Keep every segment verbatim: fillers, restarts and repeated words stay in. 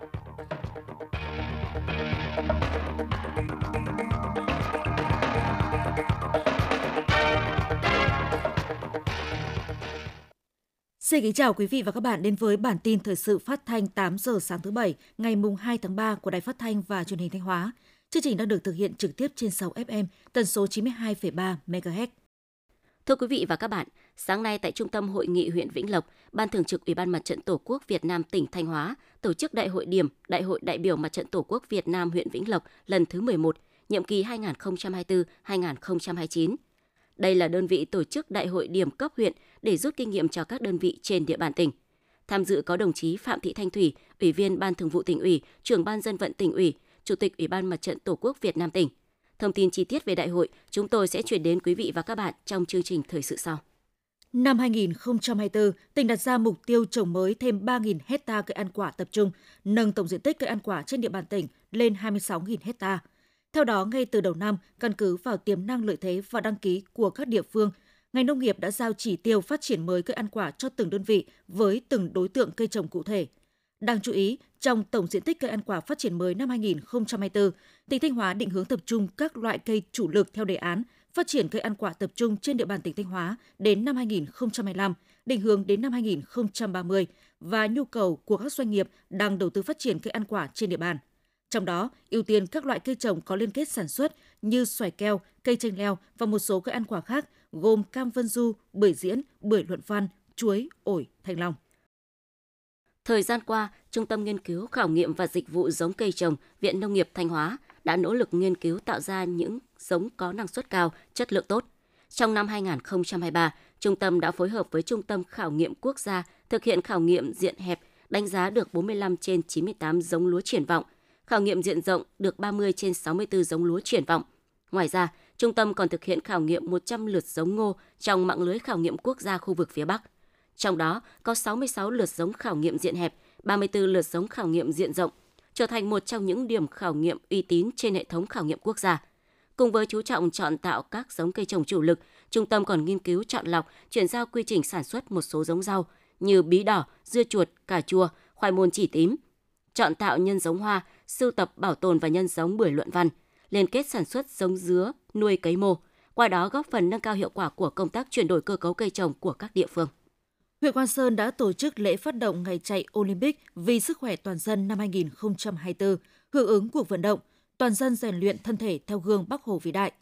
Xin kính chào quý vị và các bạn đến với bản tin thời sự phát thanh tám giờ sáng thứ Bảy, ngày mùng hai tháng ba của Đài Phát Thanh và Truyền hình Thanh Hóa. Chương trình đang được thực hiện trực tiếp trên sóng ép em, tần số chín mươi hai phẩy ba mê ga héc. Thưa quý vị và các bạn, sáng nay tại Trung tâm Hội nghị huyện Vĩnh Lộc, Ban Thường trực Ủy ban Mặt trận Tổ quốc Việt Nam tỉnh Thanh Hóa tổ chức Đại hội điểm Đại hội đại biểu Mặt trận Tổ quốc Việt Nam huyện Vĩnh Lộc lần thứ mười một, nhiệm kỳ hai nghìn không trăm hai mươi tư đến hai nghìn không trăm hai mươi chín. Đây là đơn vị tổ chức đại hội điểm cấp huyện để rút kinh nghiệm cho các đơn vị trên địa bàn tỉnh. Tham dự có đồng chí Phạm Thị Thanh Thủy, Ủy viên Ban Thường vụ Tỉnh ủy, Trưởng Ban Dân vận Tỉnh ủy, Chủ tịch Ủy ban Mặt trận Tổ quốc Việt Nam tỉnh. Thông tin chi tiết về đại hội chúng tôi sẽ chuyển đến quý vị và các bạn trong chương trình thời sự sau. Năm hai nghìn không trăm hai mươi tư, tỉnh đặt ra mục tiêu trồng mới thêm ba nghìn hectare cây ăn quả tập trung, nâng tổng diện tích cây ăn quả trên địa bàn tỉnh lên hai mươi sáu nghìn hectare. Theo đó, ngay từ đầu năm, căn cứ vào tiềm năng lợi thế và đăng ký của các địa phương, ngành nông nghiệp đã giao chỉ tiêu phát triển mới cây ăn quả cho từng đơn vị với từng đối tượng cây trồng cụ thể. Đáng chú ý, trong tổng diện tích cây ăn quả phát triển mới năm hai nghìn không trăm hai mươi tư, tỉnh Thanh Hóa định hướng tập trung các loại cây chủ lực theo đề án phát triển cây ăn quả tập trung trên địa bàn tỉnh Thanh Hóa đến năm hai nghìn không trăm hai mươi lăm, định hướng đến năm hai nghìn không trăm ba mươi và nhu cầu của các doanh nghiệp đang đầu tư phát triển cây ăn quả trên địa bàn. Trong đó, ưu tiên các loại cây trồng có liên kết sản xuất như xoài keo, cây chanh leo và một số cây ăn quả khác gồm cam Vân Du, bưởi diễn, bưởi luận văn, chuối, ổi, thanh long. Thời gian qua, Trung tâm Nghiên cứu Khảo nghiệm và Dịch vụ Giống Cây Trồng, Viện Nông nghiệp Thanh Hóa đã nỗ lực nghiên cứu tạo ra những giống có năng suất cao, chất lượng tốt. Trong năm hai nghìn không trăm hai mươi ba, Trung tâm đã phối hợp với Trung tâm Khảo nghiệm Quốc gia thực hiện khảo nghiệm diện hẹp, đánh giá được bốn mươi lăm trên chín mươi tám giống lúa triển vọng, khảo nghiệm diện rộng được ba mươi trên sáu mươi tư giống lúa triển vọng. Ngoài ra, Trung tâm còn thực hiện khảo nghiệm một trăm lượt giống ngô trong mạng lưới khảo nghiệm quốc gia khu vực phía Bắc. Trong đó có sáu mươi sáu lượt giống khảo nghiệm diện hẹp, ba mươi tư lượt giống khảo nghiệm diện rộng, trở thành một trong những điểm khảo nghiệm uy tín trên hệ thống khảo nghiệm quốc gia. Cùng với chú trọng chọn tạo các giống cây trồng chủ lực, Trung tâm còn nghiên cứu chọn lọc, chuyển giao quy trình sản xuất một số giống rau như bí đỏ, dưa chuột, cà chua, khoai môn chỉ tím, chọn tạo nhân giống hoa, sưu tập bảo tồn và nhân giống bưởi luận văn, liên kết sản xuất giống dứa, nuôi cấy mô, qua đó góp phần nâng cao hiệu quả của công tác chuyển đổi cơ cấu cây trồng của các địa phương. Huyện Quan Sơn đã tổ chức lễ phát động ngày chạy Olympic vì sức khỏe toàn dân năm hai nghìn không trăm hai mươi tư, hưởng ứng cuộc vận động toàn dân rèn luyện thân thể theo gương Bắc Hồ vĩ đại.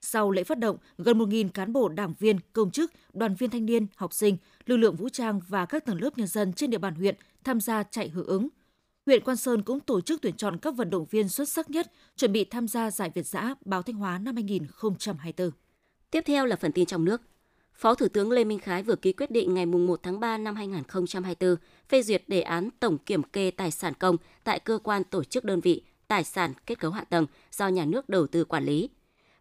Sau lễ phát động, gần một nghìn cán bộ, đảng viên, công chức, đoàn viên thanh niên, học sinh, lực lượng vũ trang và các tầng lớp nhân dân trên địa bàn huyện tham gia chạy hưởng ứng. Huyện Quan Sơn cũng tổ chức tuyển chọn các vận động viên xuất sắc nhất chuẩn bị tham gia giải Việt giã báo Thanh Hóa năm hai nghìn không trăm hai mươi tư. Tiếp theo là phần tin trong nước. Phó Thủ tướng Lê Minh Khái vừa ký quyết định ngày mùng một tháng ba năm hai nghìn không trăm hai mươi tư phê duyệt đề án tổng kiểm kê tài sản công tại cơ quan tổ chức đơn vị, tài sản kết cấu hạ tầng do nhà nước đầu tư quản lý.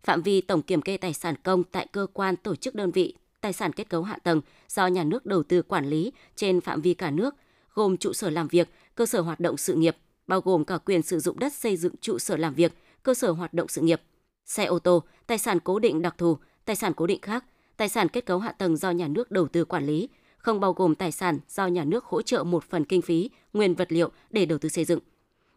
Phạm vi tổng kiểm kê tài sản công tại cơ quan tổ chức đơn vị, tài sản kết cấu hạ tầng do nhà nước đầu tư quản lý trên phạm vi cả nước gồm trụ sở làm việc, cơ sở hoạt động sự nghiệp, bao gồm cả quyền sử dụng đất xây dựng trụ sở làm việc, cơ sở hoạt động sự nghiệp, xe ô tô, tài sản cố định đặc thù, tài sản cố định khác, tài sản kết cấu hạ tầng do nhà nước đầu tư quản lý, không bao gồm tài sản do nhà nước hỗ trợ một phần kinh phí, nguyên vật liệu để đầu tư xây dựng.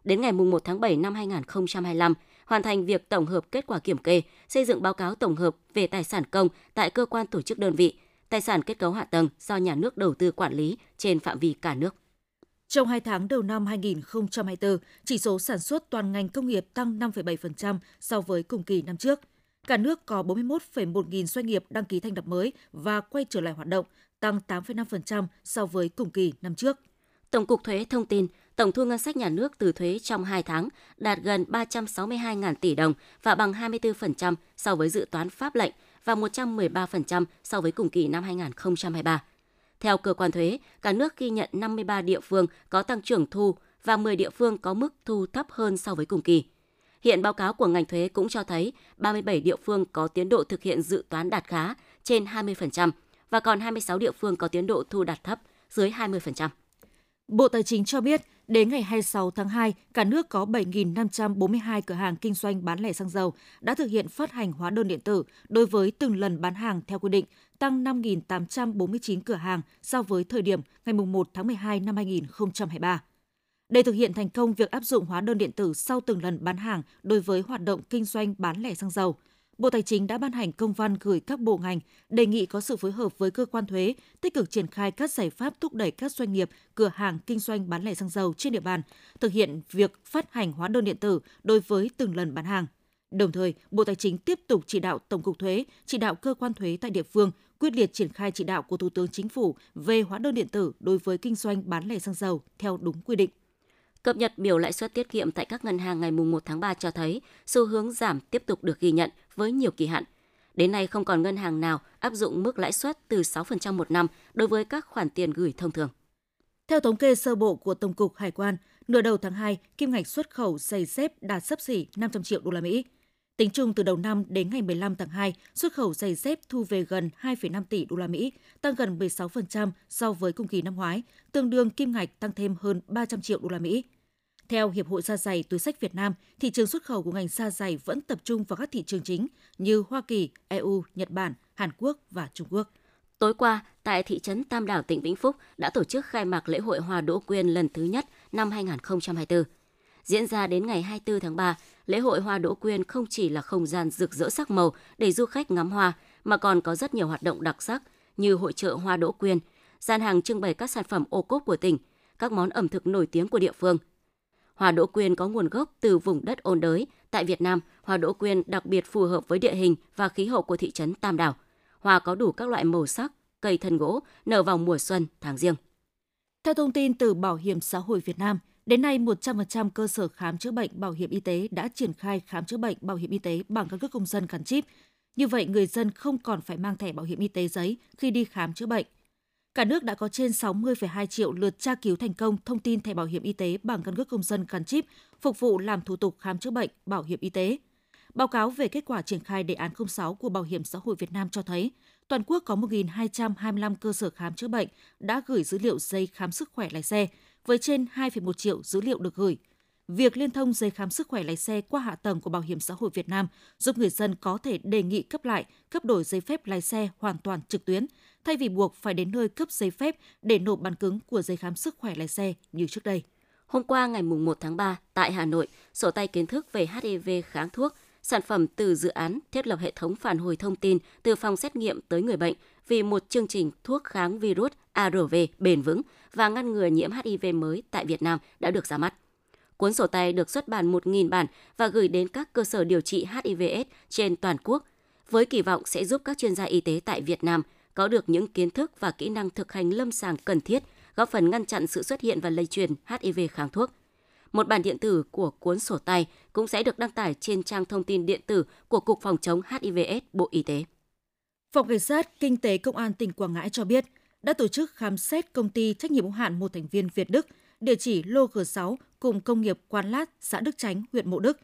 Đến ngày mùng một tháng bảy năm hai nghìn không trăm hai mươi lăm, hoàn thành việc tổng hợp kết quả kiểm kê, xây dựng báo cáo tổng hợp về tài sản công tại cơ quan tổ chức đơn vị, tài sản kết cấu hạ tầng do nhà nước đầu tư quản lý trên phạm vi cả nước. Trong hai tháng đầu năm hai nghìn không trăm hai mươi tư, chỉ số sản xuất toàn ngành công nghiệp tăng năm phẩy bảy phần trăm so với cùng kỳ năm trước. Cả nước có bốn mươi mốt phẩy một nghìn doanh nghiệp đăng ký thành lập mới và quay trở lại hoạt động, tăng tám phẩy năm phần trăm so với cùng kỳ năm trước. Tổng cục Thuế thông tin, tổng thu ngân sách nhà nước từ thuế trong hai tháng đạt gần ba trăm sáu mươi hai nghìn tỷ đồng và bằng hai mươi tư phần trăm so với dự toán pháp lệnh và một trăm mười ba phần trăm so với cùng kỳ năm hai nghìn không trăm hai mươi ba. Theo cơ quan thuế, cả nước ghi nhận năm mươi ba địa phương có tăng trưởng thu và mười địa phương có mức thu thấp hơn so với cùng kỳ. Hiện báo cáo của ngành thuế cũng cho thấy ba mươi bảy địa phương có tiến độ thực hiện dự toán đạt khá trên hai mươi phần trăm và còn hai mươi sáu địa phương có tiến độ thu đạt thấp dưới hai mươi phần trăm. Bộ Tài chính cho biết, đến ngày hai mươi sáu tháng hai, cả nước có bảy nghìn năm trăm bốn mươi hai cửa hàng kinh doanh bán lẻ xăng dầu đã thực hiện phát hành hóa đơn điện tử đối với từng lần bán hàng theo quy định, tăng năm nghìn tám trăm bốn mươi chín cửa hàng so với thời điểm ngày một tháng mười hai năm hai nghìn không trăm hai mươi ba. Để thực hiện thành công việc áp dụng hóa đơn điện tử sau từng lần bán hàng đối với hoạt động kinh doanh bán lẻ xăng dầu, Bộ Tài chính đã ban hành công văn gửi các bộ ngành, đề nghị có sự phối hợp với cơ quan thuế, tích cực triển khai các giải pháp thúc đẩy các doanh nghiệp, cửa hàng kinh doanh bán lẻ xăng dầu trên địa bàn, thực hiện việc phát hành hóa đơn điện tử đối với từng lần bán hàng. Đồng thời, Bộ Tài chính tiếp tục chỉ đạo Tổng cục Thuế, chỉ đạo cơ quan thuế tại địa phương, quyết liệt triển khai chỉ đạo của Thủ tướng Chính phủ về hóa đơn điện tử đối với kinh doanh bán lẻ xăng dầu theo đúng quy định. Cập nhật biểu lãi suất tiết kiệm tại các ngân hàng ngày mùng một tháng ba cho thấy xu hướng giảm tiếp tục được ghi nhận với nhiều kỳ hạn. Đến nay, không còn ngân hàng nào áp dụng mức lãi suất từ sáu phần trăm một năm đối với các khoản tiền gửi thông thường. Theo thống kê sơ bộ của Tổng cục Hải quan, nửa đầu tháng hai, kim ngạch xuất khẩu giày dép đạt xấp xỉ năm trăm triệu đô la Mỹ. Tính chung từ đầu năm đến ngày mười lăm tháng hai, xuất khẩu giày dép thu về gần hai phẩy năm tỷ đô la Mỹ, tăng gần mười sáu phần trăm so với cùng kỳ năm ngoái, tương đương kim ngạch tăng thêm hơn ba trăm triệu đô la Mỹ. Theo Hiệp hội Da giày Túi xách Việt Nam, thị trường xuất khẩu của ngành da giày vẫn tập trung vào các thị trường chính như Hoa Kỳ, e u, Nhật Bản, Hàn Quốc và Trung Quốc. Tối qua, tại thị trấn Tam Đảo, tỉnh Vĩnh Phúc đã tổ chức khai mạc lễ hội Hoa Đỗ Quyên lần thứ nhất năm hai không hai tư. Diễn ra đến ngày hai mươi tư tháng ba, lễ hội Hoa Đỗ Quyên không chỉ là không gian rực rỡ sắc màu để du khách ngắm hoa, mà còn có rất nhiều hoạt động đặc sắc như hội chợ Hoa Đỗ Quyên, gian hàng trưng bày các sản phẩm ô cốp của tỉnh, các món ẩm thực nổi tiếng của địa phương. Hoa Đỗ Quyên có nguồn gốc từ vùng đất ôn đới. Tại Việt Nam, hoa Đỗ Quyên đặc biệt phù hợp với địa hình và khí hậu của thị trấn Tam Đảo. Hoa có đủ các loại màu sắc, cây thân gỗ, nở vào mùa xuân, tháng giêng. Theo thông tin từ Bảo hiểm xã hội Việt Nam, đến nay một trăm phần trăm cơ sở khám chữa bệnh bảo hiểm y tế đã triển khai khám chữa bệnh bảo hiểm y tế bằng căn cước công dân gắn chip. Như vậy, người dân không còn phải mang thẻ bảo hiểm y tế giấy khi đi khám chữa bệnh. Cả nước đã có trên sáu mươi phẩy hai triệu lượt tra cứu thành công thông tin thẻ bảo hiểm y tế bằng căn cước công dân gắn chip, phục vụ làm thủ tục khám chữa bệnh, bảo hiểm y tế. Báo cáo về kết quả triển khai đề án không sáu của Bảo hiểm xã hội Việt Nam cho thấy, toàn quốc có một nghìn hai trăm hai mươi lăm cơ sở khám chữa bệnh đã gửi dữ liệu giấy khám sức khỏe lái xe, với trên hai phẩy một triệu dữ liệu được gửi. Việc liên thông giấy khám sức khỏe lái xe qua hạ tầng của Bảo hiểm xã hội Việt Nam giúp người dân có thể đề nghị cấp lại, cấp đổi giấy phép lái xe hoàn toàn trực tuyến, thay vì buộc phải đến nơi cấp giấy phép để nộp bản cứng của giấy khám sức khỏe lái xe như trước đây. Hôm qua ngày mùng một tháng ba, tại Hà Nội, sổ tay kiến thức về hát i vê kháng thuốc, sản phẩm từ dự án thiết lập hệ thống phản hồi thông tin từ phòng xét nghiệm tới người bệnh vì một chương trình thuốc kháng virus a rờ vê bền vững và ngăn ngừa nhiễm hát i vê mới tại Việt Nam đã được ra mắt. Cuốn sổ tay được xuất bản một nghìn bản và gửi đến các cơ sở điều trị hát i vê ết trên toàn quốc, với kỳ vọng sẽ giúp các chuyên gia y tế tại Việt Nam có được những kiến thức và kỹ năng thực hành lâm sàng cần thiết, góp phần ngăn chặn sự xuất hiện và lây truyền hát i vê kháng thuốc. Một bản điện tử của cuốn sổ tay cũng sẽ được đăng tải trên trang thông tin điện tử của Cục phòng chống hát i vê ết Bộ Y tế. Phòng Cảnh sát Kinh tế Công an tỉnh Quảng Ngãi cho biết đã tổ chức khám xét công ty trách nhiệm hữu hạn một thành viên Việt Đức, địa chỉ lô G sáu, cụm công nghiệp Quan Lát, xã Đức Chánh, huyện Mộ Đức.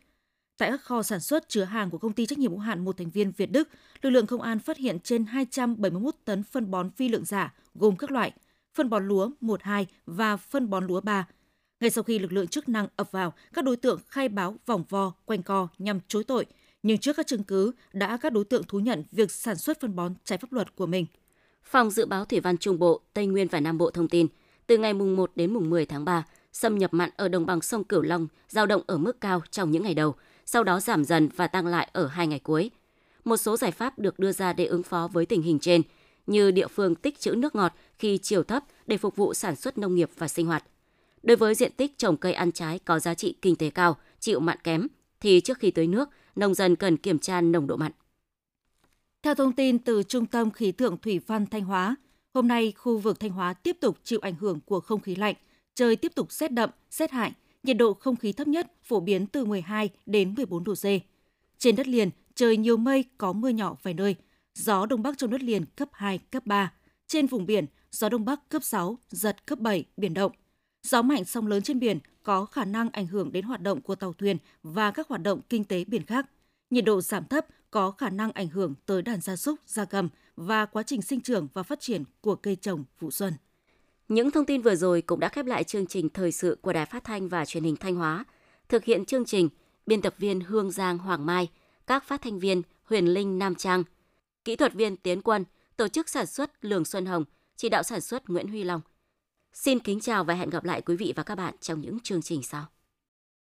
Tại các kho sản xuất chứa hàng của công ty trách nhiệm hữu hạn một thành viên Việt Đức, lực lượng công an phát hiện trên hai trăm bảy mươi mốt tấn phân bón phi lượng giả gồm các loại phân bón lúa một hai và phân bón lúa ba. Ngay sau khi lực lượng chức năng ập vào, các đối tượng khai báo vòng vo, quanh co nhằm chối tội, nhưng trước các chứng cứ đã các đối tượng thú nhận việc sản xuất phân bón trái pháp luật của mình. Phòng dự báo thủy văn Trung Bộ, Tây Nguyên và Nam Bộ thông tin, từ ngày mùng một đến mùng mười tháng ba, xâm nhập mặn ở đồng bằng sông Cửu Long dao động ở mức cao trong những ngày đầu, sau đó giảm dần và tăng lại ở hai ngày cuối. Một số giải pháp được đưa ra để ứng phó với tình hình trên, như địa phương tích trữ nước ngọt khi chiều thấp để phục vụ sản xuất nông nghiệp và sinh hoạt. Đối với diện tích trồng cây ăn trái có giá trị kinh tế cao, chịu mặn kém, thì trước khi tưới nước, nông dân cần kiểm tra nồng độ mặn. Theo thông tin từ Trung tâm Khí tượng Thủy văn Thanh Hóa, hôm nay khu vực Thanh Hóa tiếp tục chịu ảnh hưởng của không khí lạnh, trời tiếp tục rét đậm, rét hại, nhiệt độ không khí thấp nhất phổ biến từ mười hai đến mười bốn độ C. Trên đất liền, trời nhiều mây, có mưa nhỏ vài nơi, gió đông bắc trong đất liền cấp hai, cấp ba. Trên vùng biển, gió đông bắc cấp sáu, giật cấp bảy, biển động. Gió mạnh sóng lớn trên biển có khả năng ảnh hưởng đến hoạt động của tàu thuyền và các hoạt động kinh tế biển khác. Nhiệt độ giảm thấp có khả năng ảnh hưởng tới đàn gia súc, gia cầm và quá trình sinh trưởng và phát triển của cây trồng vụ xuân. Những thông tin vừa rồi cũng đã khép lại chương trình thời sự của Đài Phát thanh và Truyền hình Thanh Hóa. Thực hiện chương trình, biên tập viên Hương Giang Hoàng Mai, các phát thanh viên Huyền Linh Nam Trang, kỹ thuật viên Tiến Quân, tổ chức sản xuất Lường Xuân Hồng, chỉ đạo sản xuất Nguyễn Huy Long. Xin kính chào và hẹn gặp lại quý vị và các bạn trong những chương trình sau.